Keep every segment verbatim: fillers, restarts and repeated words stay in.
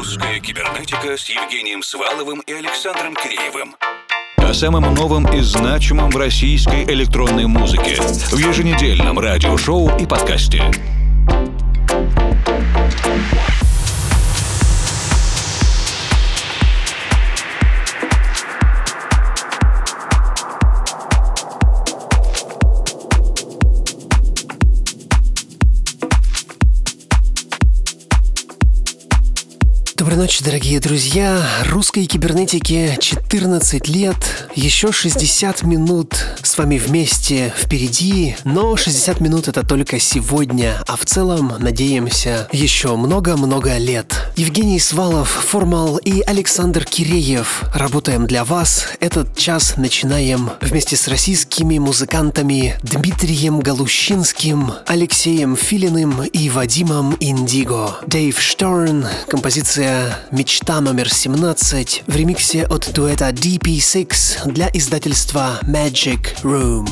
«Русская кибернетика» с Евгением Сваловым и Александром Киреевым. О самом новом и значимом в российской электронной музыке в еженедельном радиошоу и подкасте. Доброй ночи, дорогие друзья. Русской кибернетике четырнадцать лет, еще шестьдесят минут с вами вместе впереди, но шестьдесят минут это только сегодня, а в целом, надеемся, еще много-много лет. Евгений Свалов, Формал и Александр Киреев. Работаем для вас. Этот час начинаем вместе с российскими музыкантами Дмитрием Галущинским, Алексеем Филиным и Вадимом Индиго. Дейв Штерн, композиция «Мечта номер семнадцать» в ремиксе от дуэта ди пи шесть для издательства Magic Room.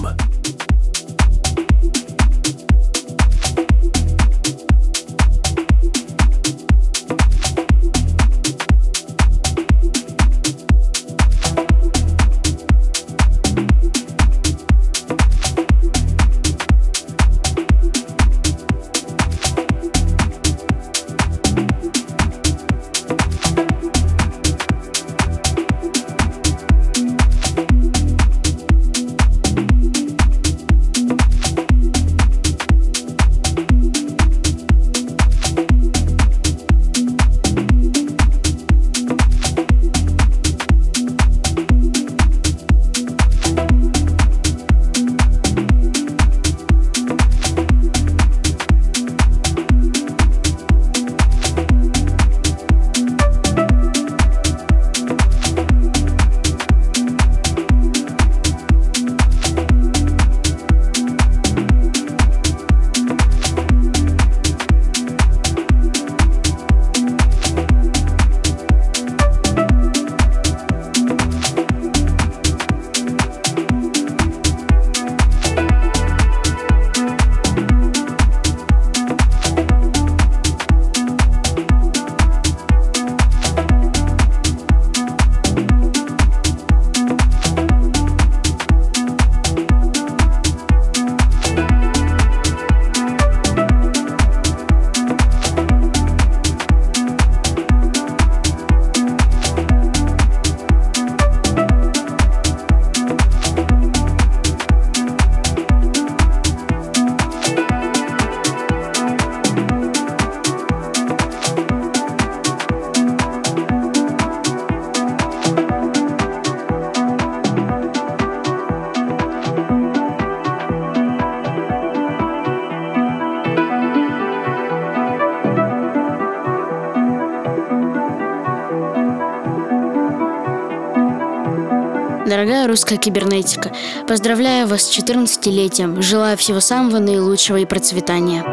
Дорогая русская кибернетика, поздравляю вас с четырнадцатилетием, желаю всего самого наилучшего и процветания.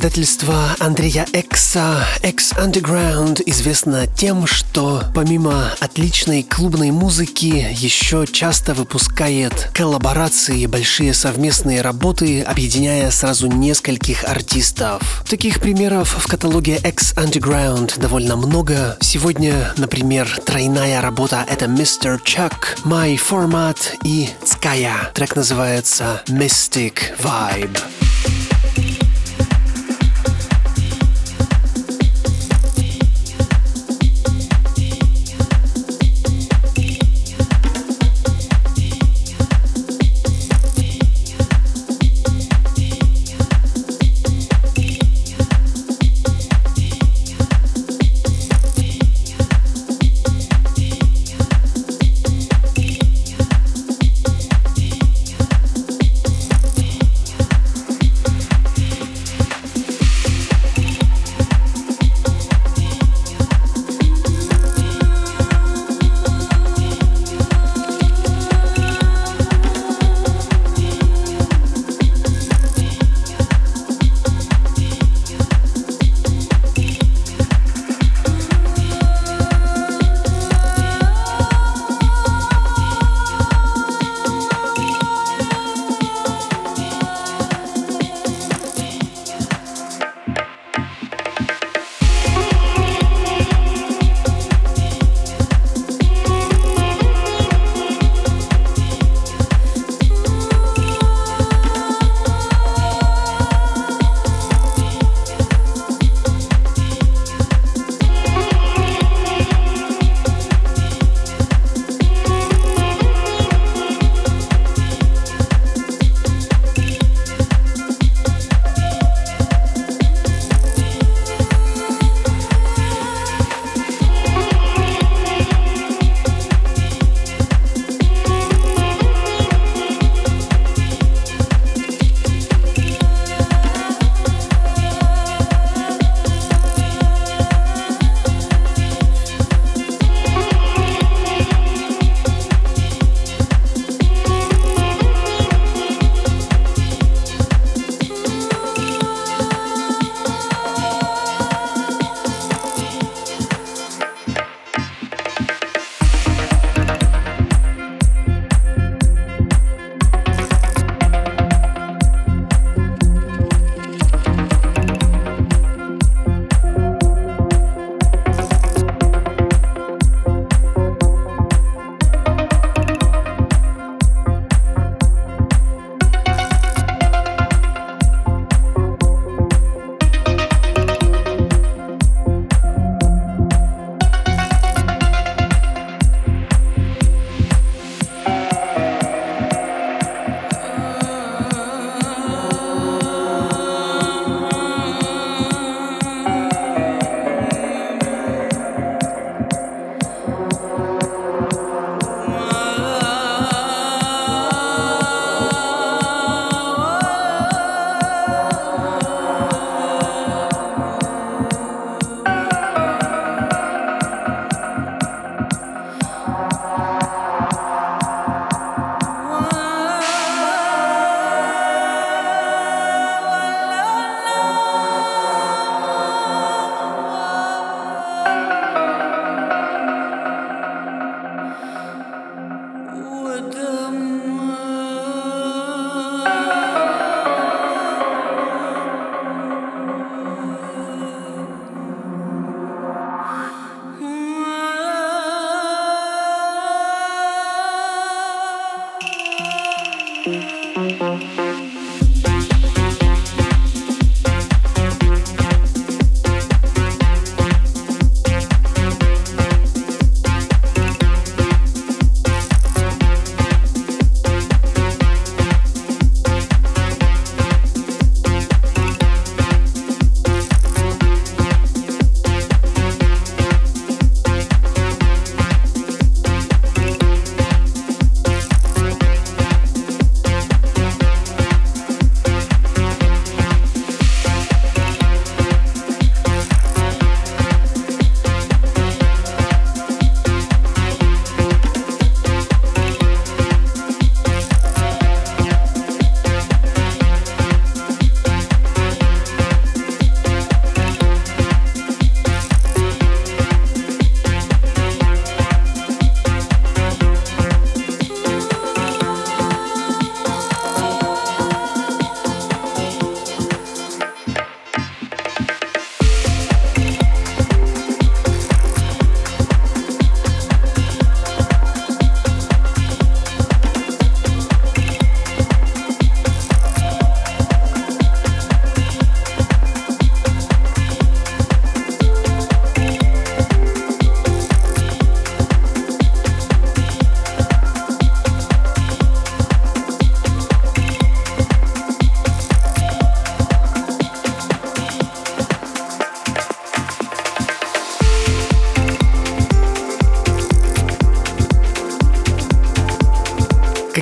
издательство Андрея Экса X Underground известно тем, что помимо отличной клубной музыки еще часто выпускает коллаборации, большие совместные работы, объединяя сразу нескольких артистов. Таких примеров в каталоге X Underground довольно много. Сегодня, например, тройная работа — это мистер Chuck, My Format и Skya. Трек называется Mystic Vibe.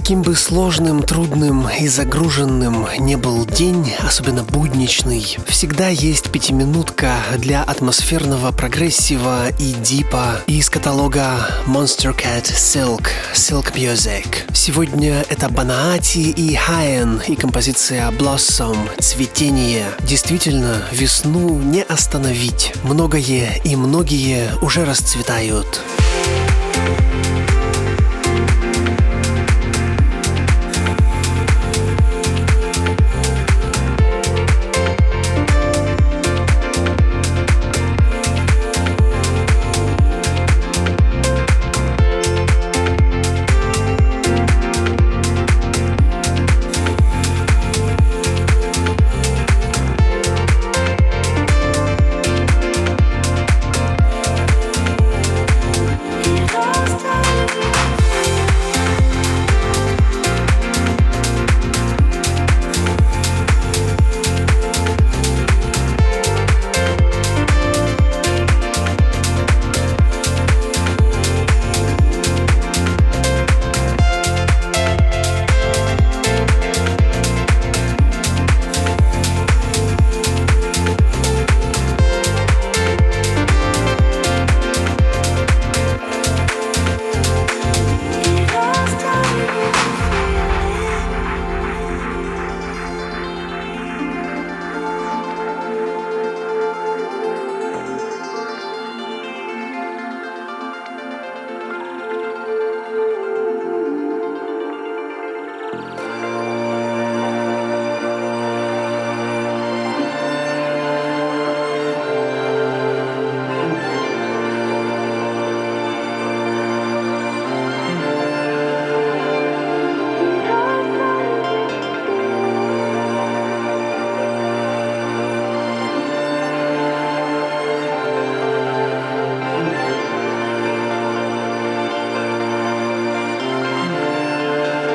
Каким бы сложным, трудным и загруженным не был день, особенно будничный, всегда есть пятиминутка для атмосферного прогрессива и дипа из каталога Monster Cat Silk Silk Music. Сегодня это Банаати и Хайен и композиция Blossom «Цветение». Действительно, весну не остановить. Многое и многие уже расцветают.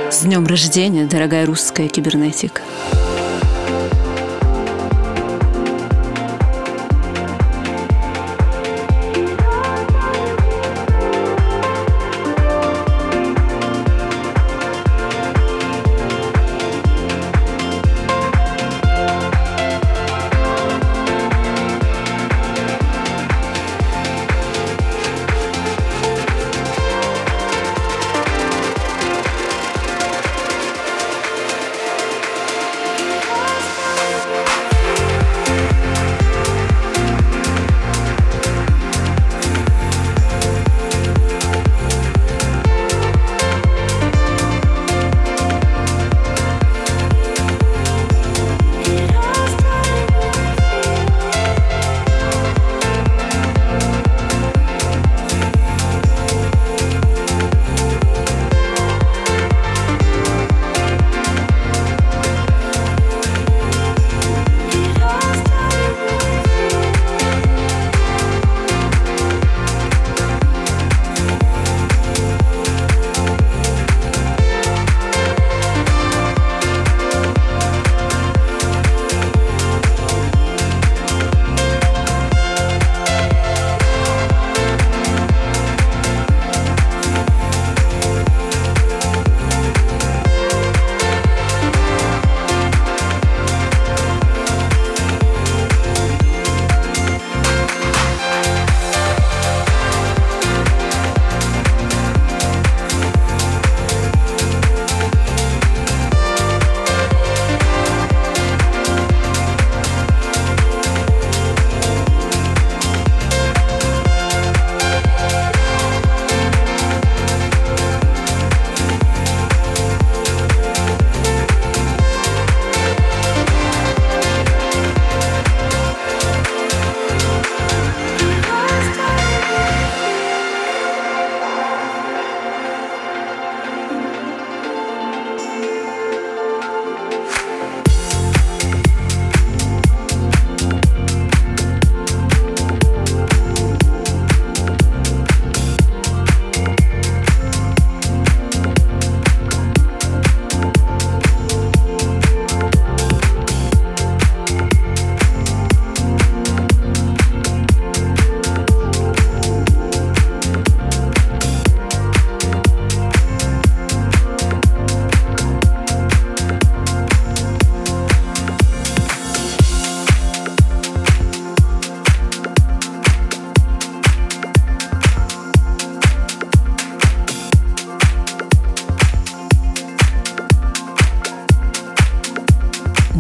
С днем рождения, дорогая русская кибернетика!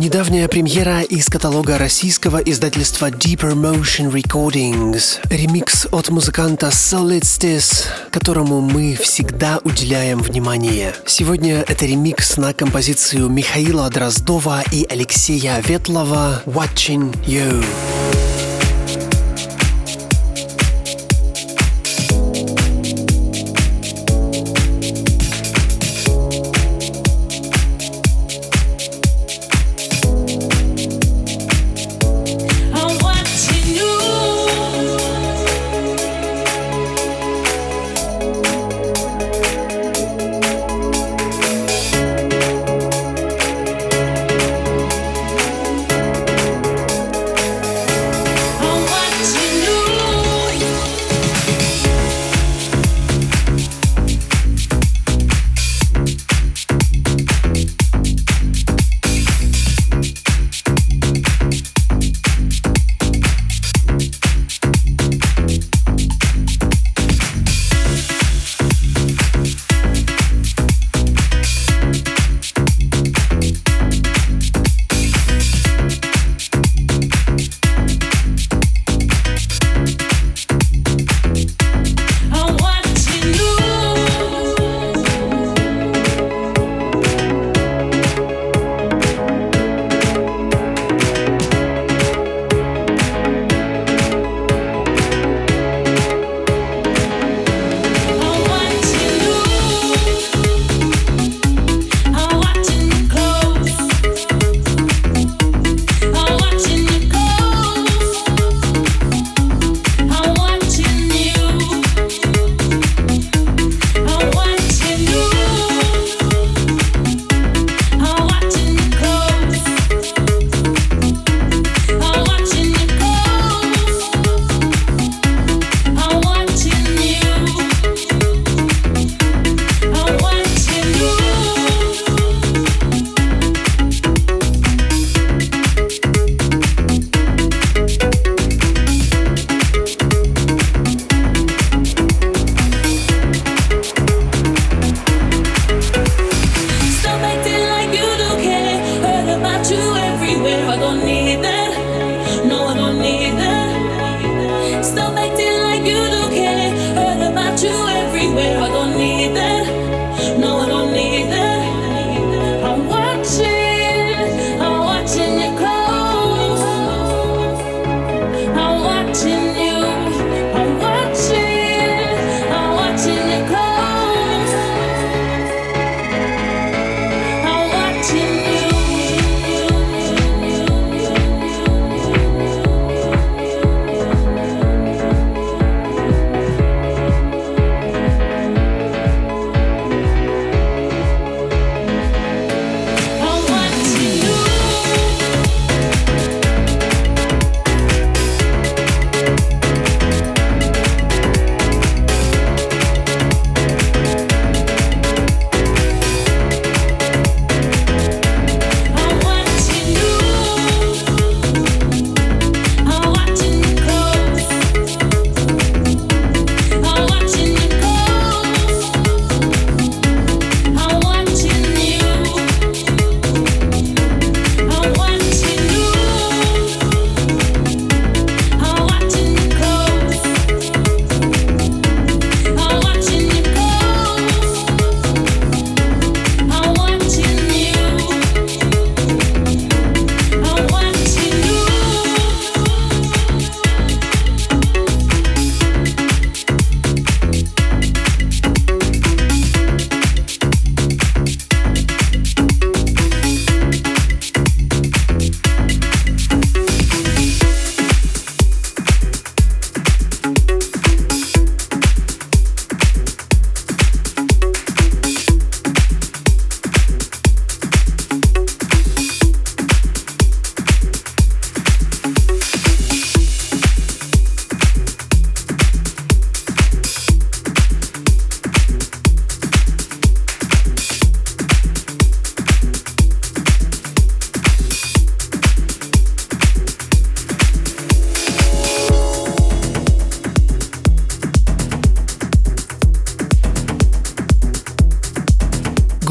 недавняя премьера из каталога российского издательства Deeper Motion Recordings. Ремикс от музыканта Solistice, которому мы всегда уделяем внимание. Сегодня это ремикс на композицию Михаила Дроздова и Алексея Ветлова «Watching You».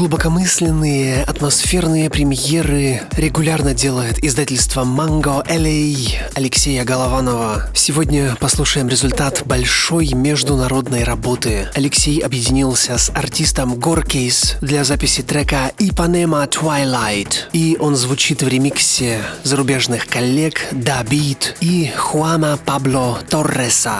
глубокомысленные, атмосферные премьеры регулярно делает издательство Mango эл эй Алексея Голованова. Сегодня послушаем результат большой международной работы. Алексей объединился с артистом Горкейс для записи трека «Ipanema Twilight», и он звучит в ремиксе зарубежных коллег Дабит и Хуана Пабло Торреса.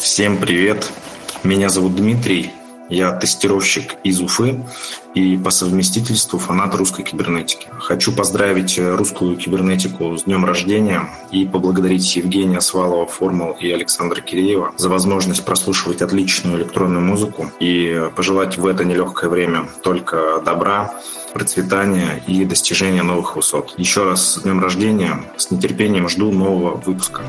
Всем привет! Меня зовут Дмитрий, я тестировщик из Уфы и по совместительству фанат русской кибернетики. Хочу поздравить русскую кибернетику с днем рождения и поблагодарить Евгения Свалова, Формал и Александра Киреева за возможность прослушивать отличную электронную музыку и пожелать в это нелегкое время только добра, процветания и достижения новых высот. Еще раз с днем рождения, с нетерпением жду нового выпуска.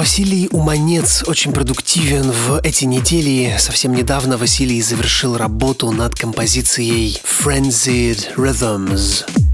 Василий Уманец очень продуктивен в эти недели. Совсем недавно Василий завершил работу над композицией Frenzied Rhythms. Don't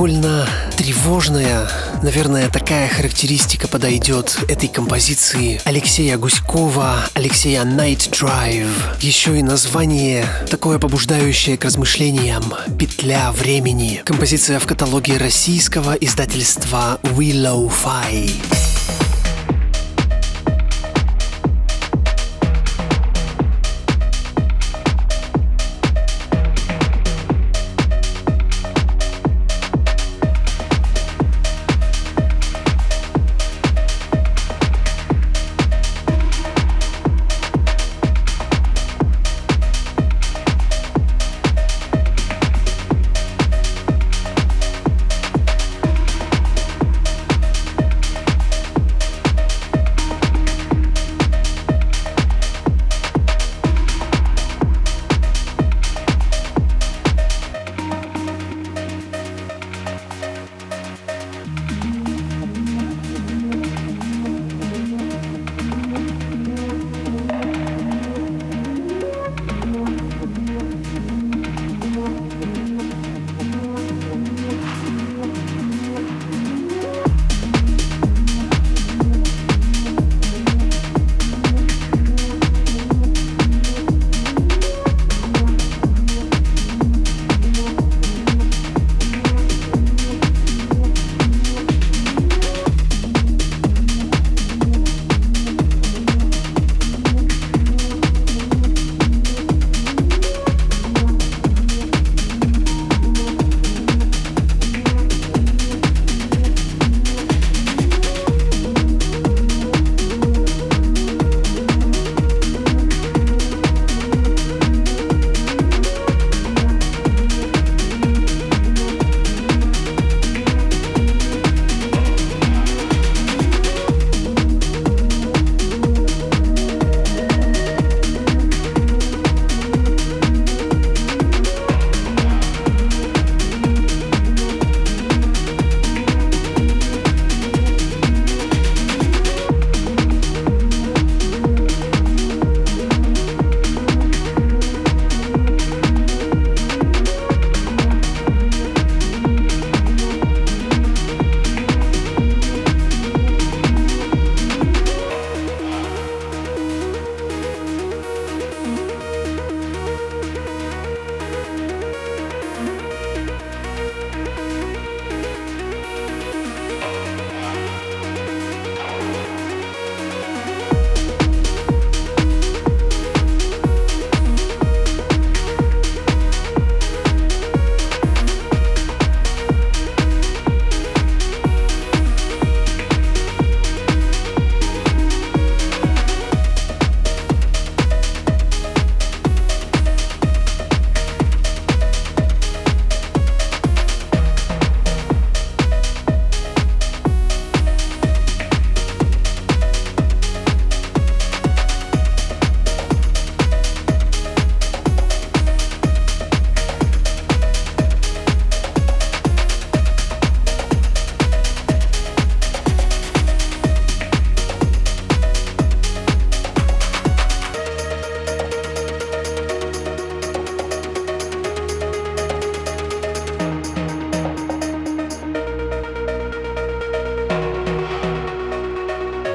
довольно тревожная, наверное, такая характеристика подойдет этой композиции Алексея Гуськова, Алексея Night Drive. Еще и название такое побуждающее к размышлениям — «Петля времени». Композиция в каталоге российского издательства Willowfy.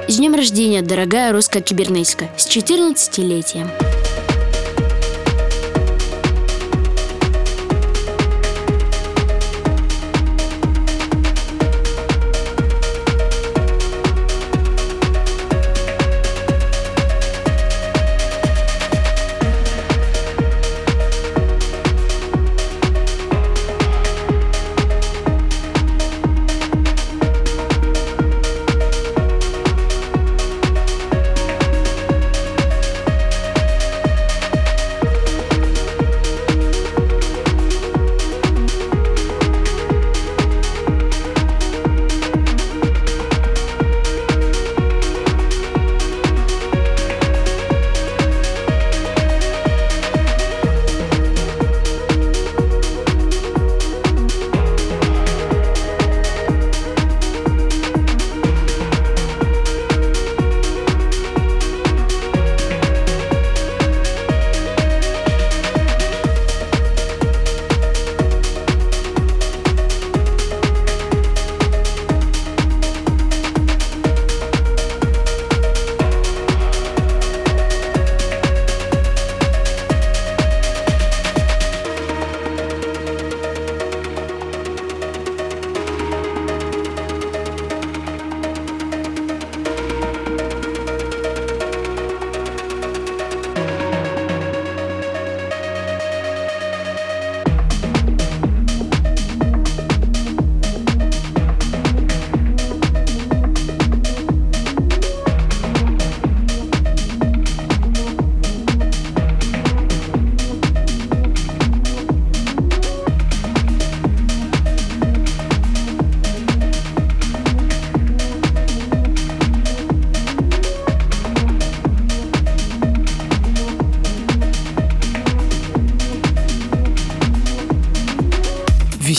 С днем рождения, дорогая русская кибернетика, с четырнадцатилетием!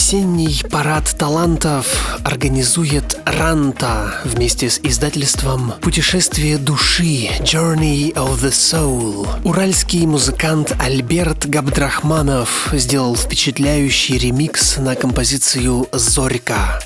Осенний парад талантов организует Ранта вместе с издательством «Путешествие души» Journey of the Soul. Уральский музыкант Альберт Габдрахманов сделал впечатляющий ремикс на композицию «Зорька».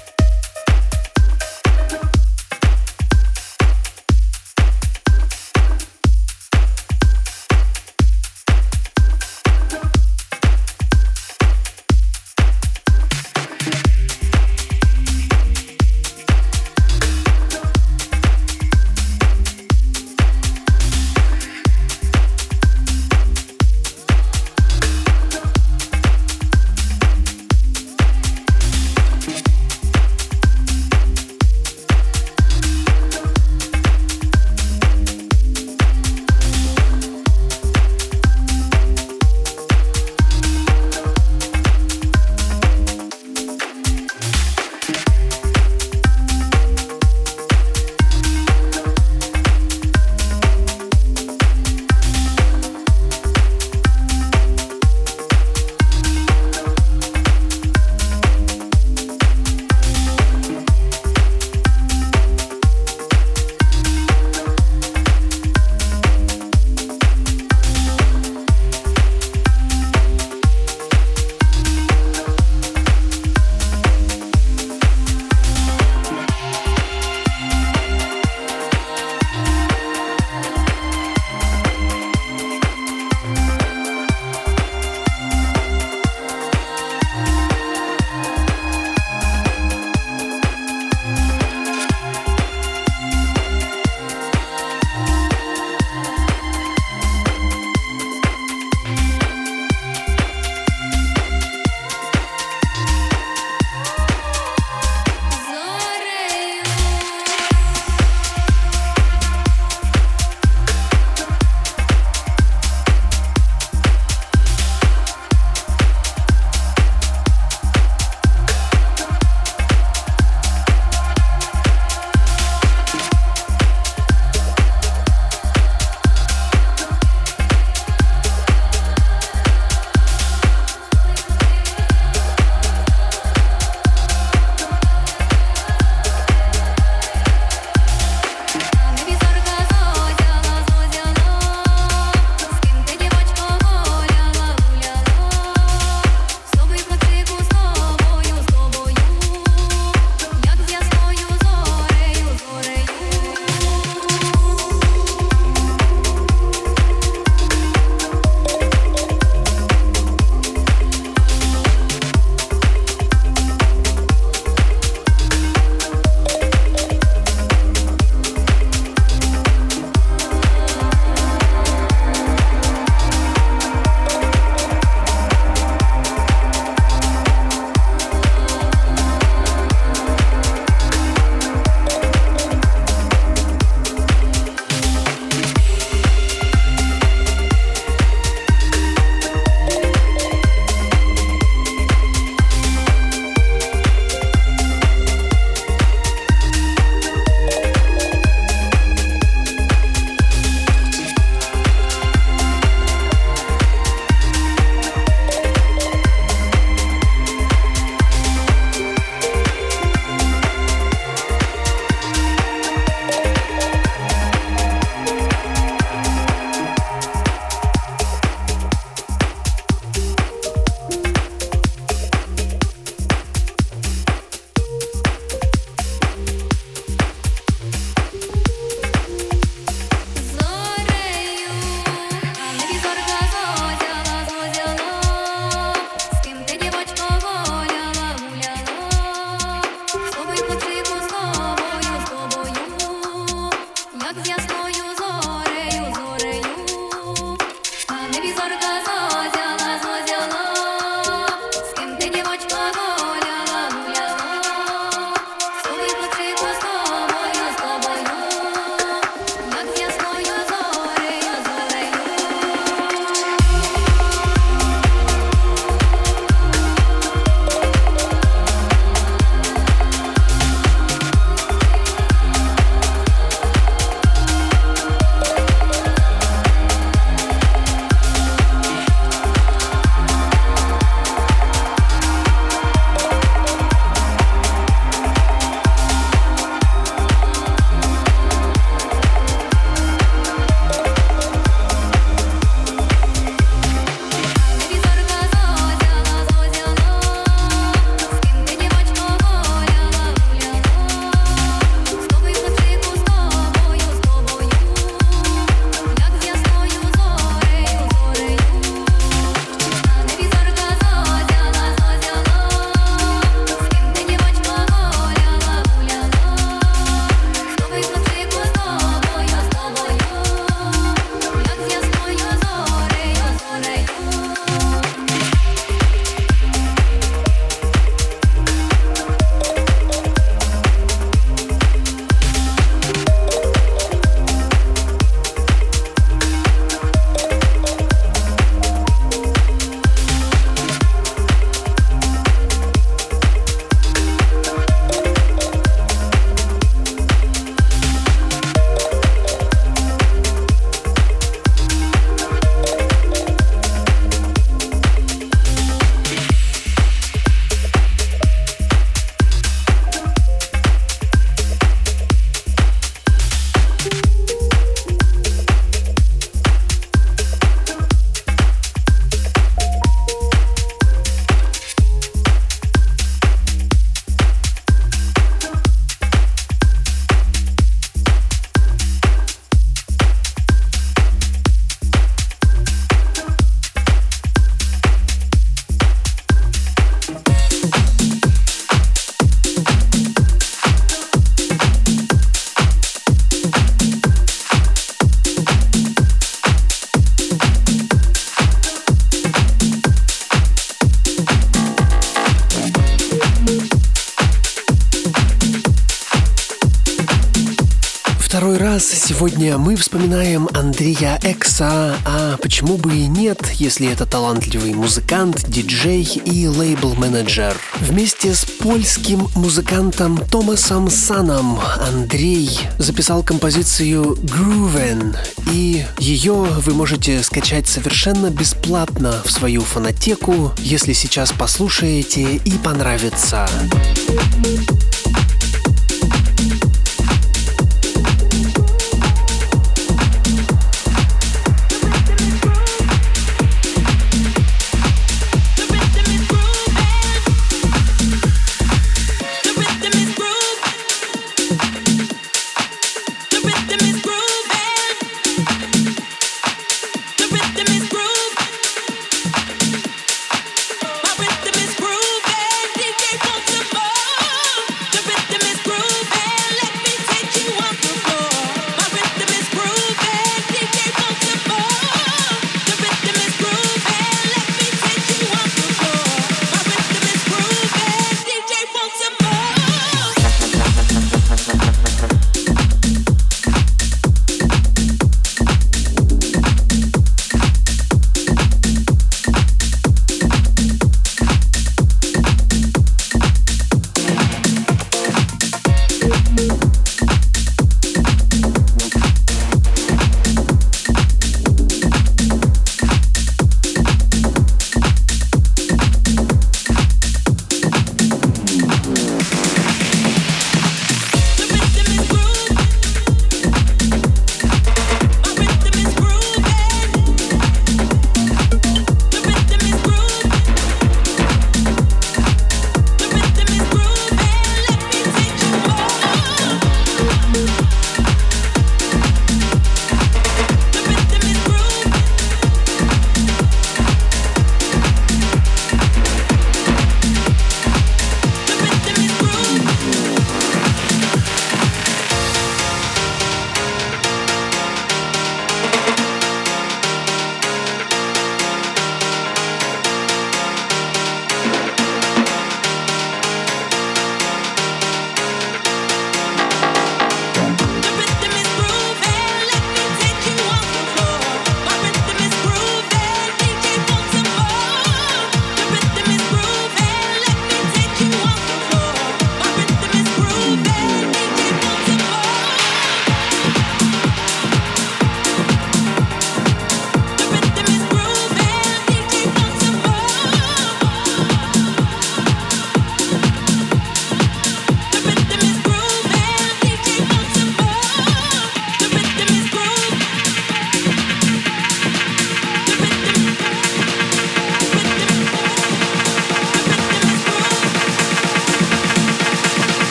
второй раз. Сегодня мы вспоминаем Андрея Экса, а почему бы и нет, если это талантливый музыкант, диджей и лейбл-менеджер. Вместе с польским музыкантом Томасом Саном Андрей записал композицию «Grooven», и ее вы можете скачать совершенно бесплатно в свою фонотеку, если сейчас послушаете и понравится.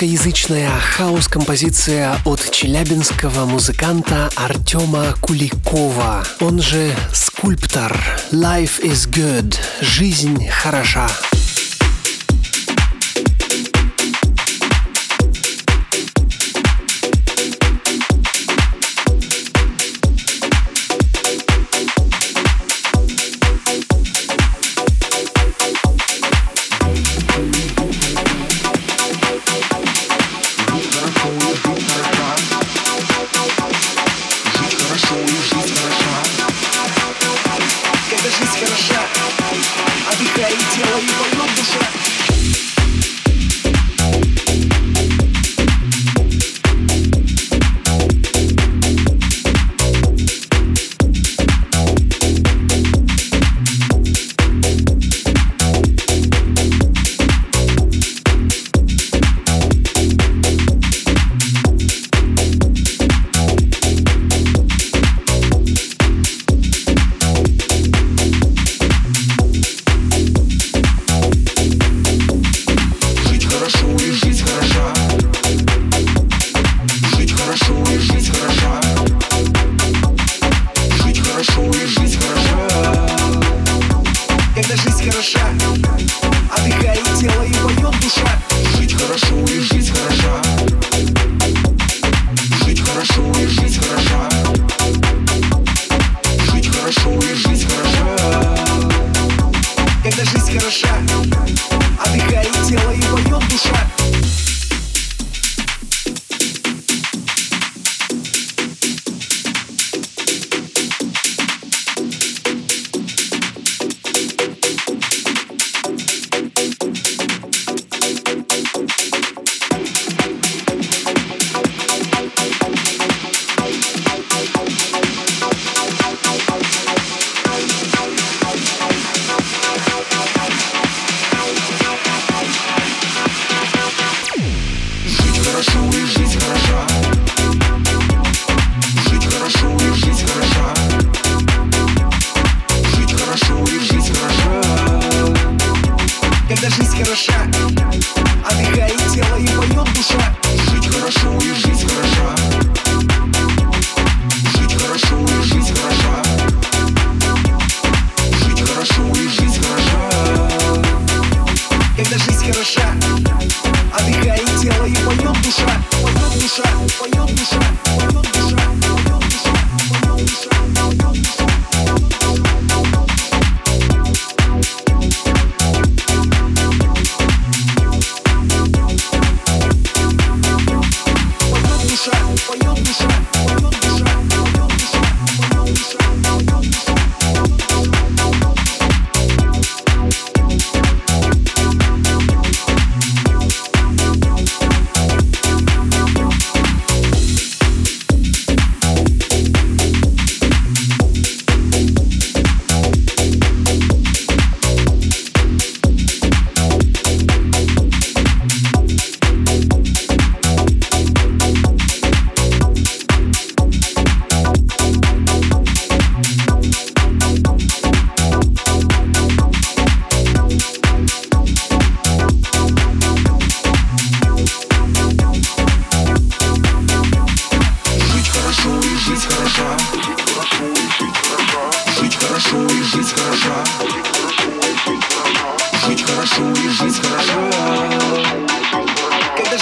русскоязычная хаус-композиция от челябинского музыканта Артема Куликова, он же Скульптор. Life is good. Жизнь хороша.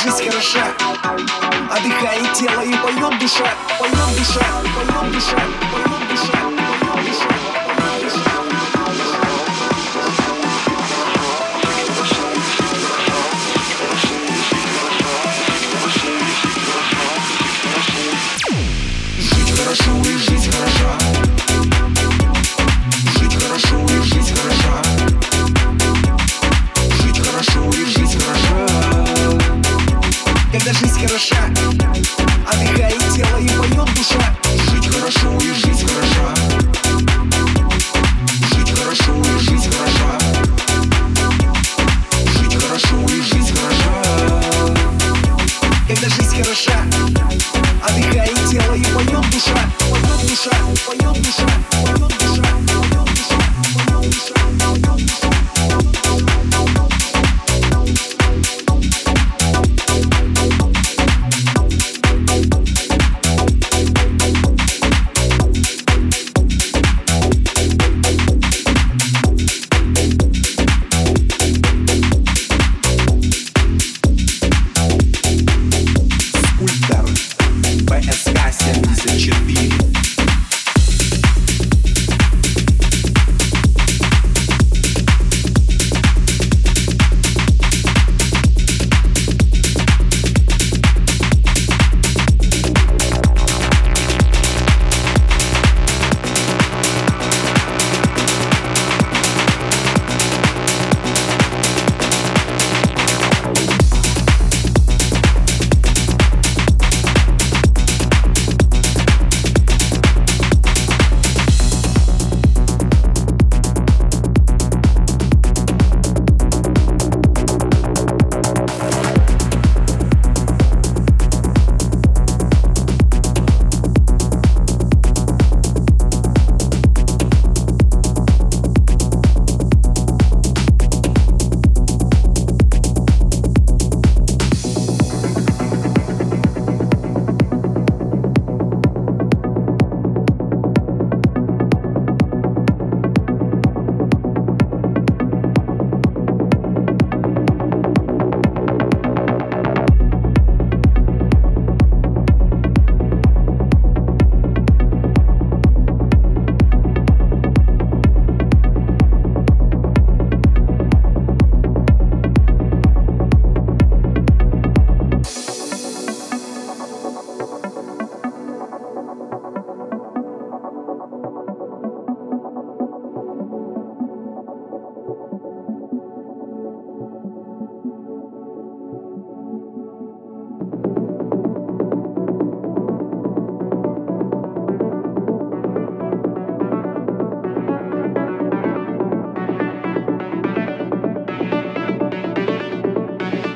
Жизнь хороша, отдыхает тело и поет душа. Жить хорошо и жить хорошо.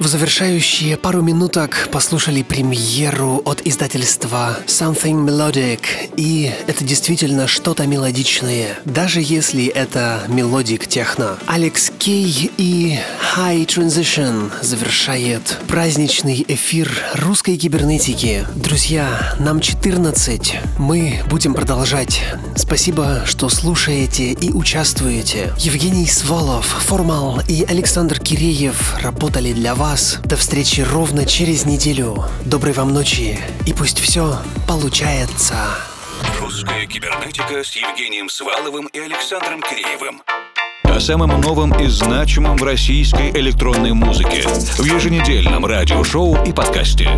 В завершающие пару минуток послушали премьеру от издательства Something Melodic, и это действительно что-то мелодичное, даже если это мелодик техно. Алекс Кей и High Transition завершает праздничный эфир русской кибернетики. Друзья, нам четырнадцать, мы будем продолжать. Спасибо, что слушаете и участвуете. Евгений Свалов, Формал и Александр Киреев работали для вас. До встречи ровно через неделю. Доброй вам ночи, и пусть все получается. Русская кибернетика с Евгением Сваловым и Александром Киреевым. О самом новом и значимом в российской электронной музыке в еженедельном радиошоу и подкасте.